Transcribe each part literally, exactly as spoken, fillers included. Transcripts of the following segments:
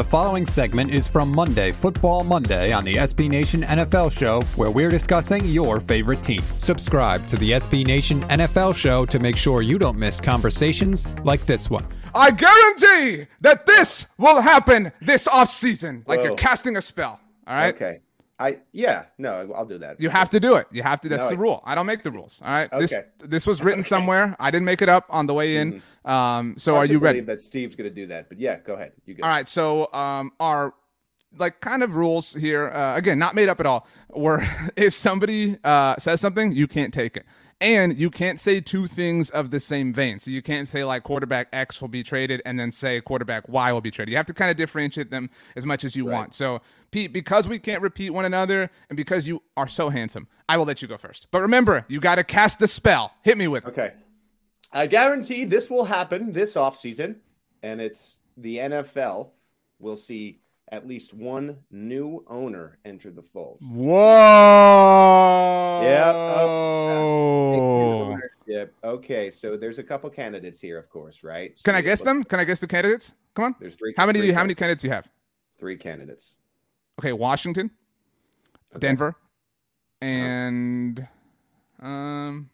The following segment is from Monday, Football Monday, on the S B Nation N F L Show, where we're discussing your favorite team. Subscribe to the S B Nation N F L Show to make sure you don't miss conversations like this one. I guarantee that this will happen this offseason. Like Whoa. You're casting a spell. All right? Okay. I yeah no I'll do that. You have to do it. You have to. That's no, the rule. I don't make the rules. All right. Okay. This this was written okay. somewhere. I didn't make it up on the way in. Mm-hmm. Um. So are you ready? I believe that Steve's going to do that. But yeah, go ahead. You go. All right. So um, our like kind of rules here uh, again, not made up at all. Where if somebody uh says something, you can't take it. And you can't say two things of the same vein. So you can't say like quarterback X will be traded and then say quarterback Y will be traded. You have to kind of differentiate them as much as you right. want. So Pete, because we can't repeat one another and because you are so handsome, I will let you go first. But remember, you got to cast the spell. Hit me with it. Okay. I guarantee this will happen this offseason, and it's the N F L will see at least one new owner entered the fold. Whoa! Yep. Oh, yep. Okay, so there's a couple candidates here, of course, right? So Can I guess look. them? Can I guess the candidates? Come on. There's three. How many? Three do you, how many candidates do you have? Three candidates. Okay, Washington, okay. Denver, and um.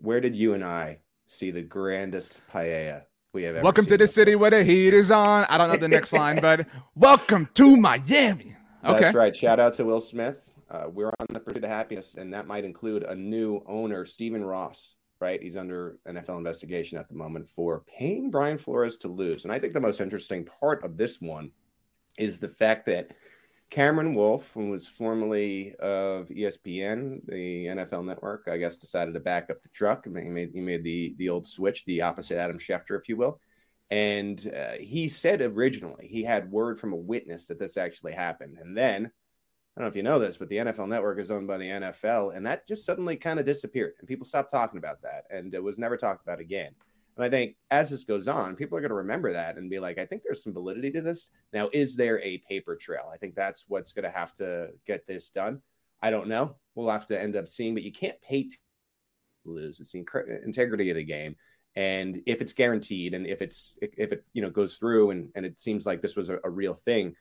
Where did you and I see the grandest paella? We have ever welcome to the city where the heat is on. I don't know the next line, but welcome to Miami. Okay. That's right. Shout out to Will Smith. Uh, we're on the pursuit of happiness, and that might include a new owner, Stephen Ross, right? He's under N F L investigation at the moment for paying Brian Flores to lose. And I think the most interesting part of this one is the fact that Cameron Wolf, who was formerly of E S P N, the N F L Network, I guess, decided to back up the truck. And he made he made the the old switch, the opposite Adam Schefter, if you will. And uh, he said originally he had word from a witness that this actually happened. And then, I don't know if you know this, but the N F L Network is owned by the N F L. And that just suddenly kind of disappeared. And people stopped talking about that. And it was never talked about again. And I think as this goes on, people are going to remember that and be like, I think there's some validity to this. Now, is there a paper trail? I think that's what's going to have to get this done. I don't know. We'll have to end up seeing, but you can't pay to lose. It's the inc- integrity of the game. And if it's guaranteed and if it's if it you know goes through and, and it seems like this was a, a real thing,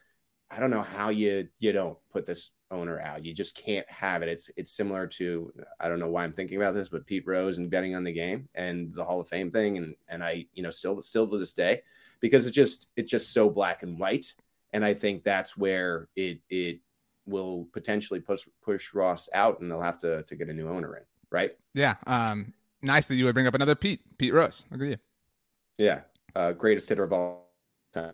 I don't know how you you don't put this owner out. You just can't have it. It's it's similar to, I don't know why I'm thinking about this, but Pete Rose and betting on the game and the Hall of Fame thing. And and I, you know, still still to this day, because it just it's just so black and white. And I think that's where it it will potentially push push Ross out, and they'll have to to get a new owner in, right? Yeah. Um nice that you would bring up another Pete, Pete Rose. Look at you. Yeah. Uh, greatest hitter of all time.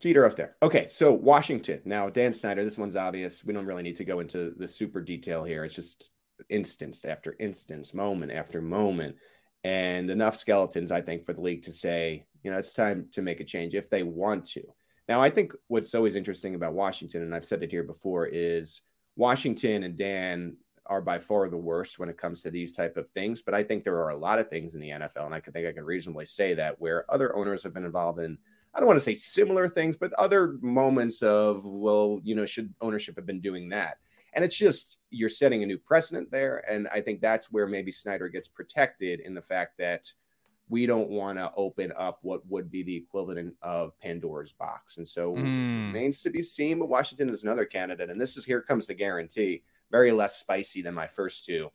Jeter up there. Okay, so Washington. Now, Dan Snyder, this one's obvious. We don't really need to go into the super detail here. It's just instance after instance, moment after moment, and enough skeletons, I think, for the league to say, you know, it's time to make a change if they want to. Now, I think what's always interesting about Washington, and I've said it here before, is Washington and Dan are by far the worst when it comes to these type of things, but I think there are a lot of things in the N F L, and I think I can reasonably say that, where other owners have been involved in, I don't want to say similar things, but other moments of, well, you know, should ownership have been doing that? And it's just, you're setting a new precedent there. And I think that's where maybe Snyder gets protected in the fact that we don't want to open up what would be the equivalent of Pandora's box. And so mm. it remains to be seen, but Washington is another candidate. And this is, here comes the guarantee, very less spicy than my first two.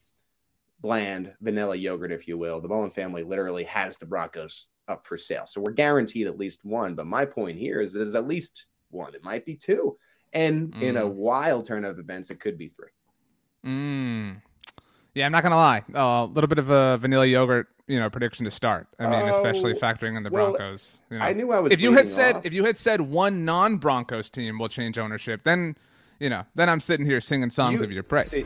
Bland, vanilla yogurt, if you will. The Bowlen family literally has the Broncos up for sale. So we're guaranteed at least one. But my point here is there's at least one. It might be two. And mm. in a wild turn of events, it could be three. Mm. Yeah, I'm not going to lie. A uh, little bit of a vanilla yogurt, you know, prediction to start. I mean, oh, especially factoring in the well, Broncos. You know. I knew I was if you had said off. If you had said one non-Broncos team will change ownership, then, you know, then I'm sitting here singing songs you, of your praise. See,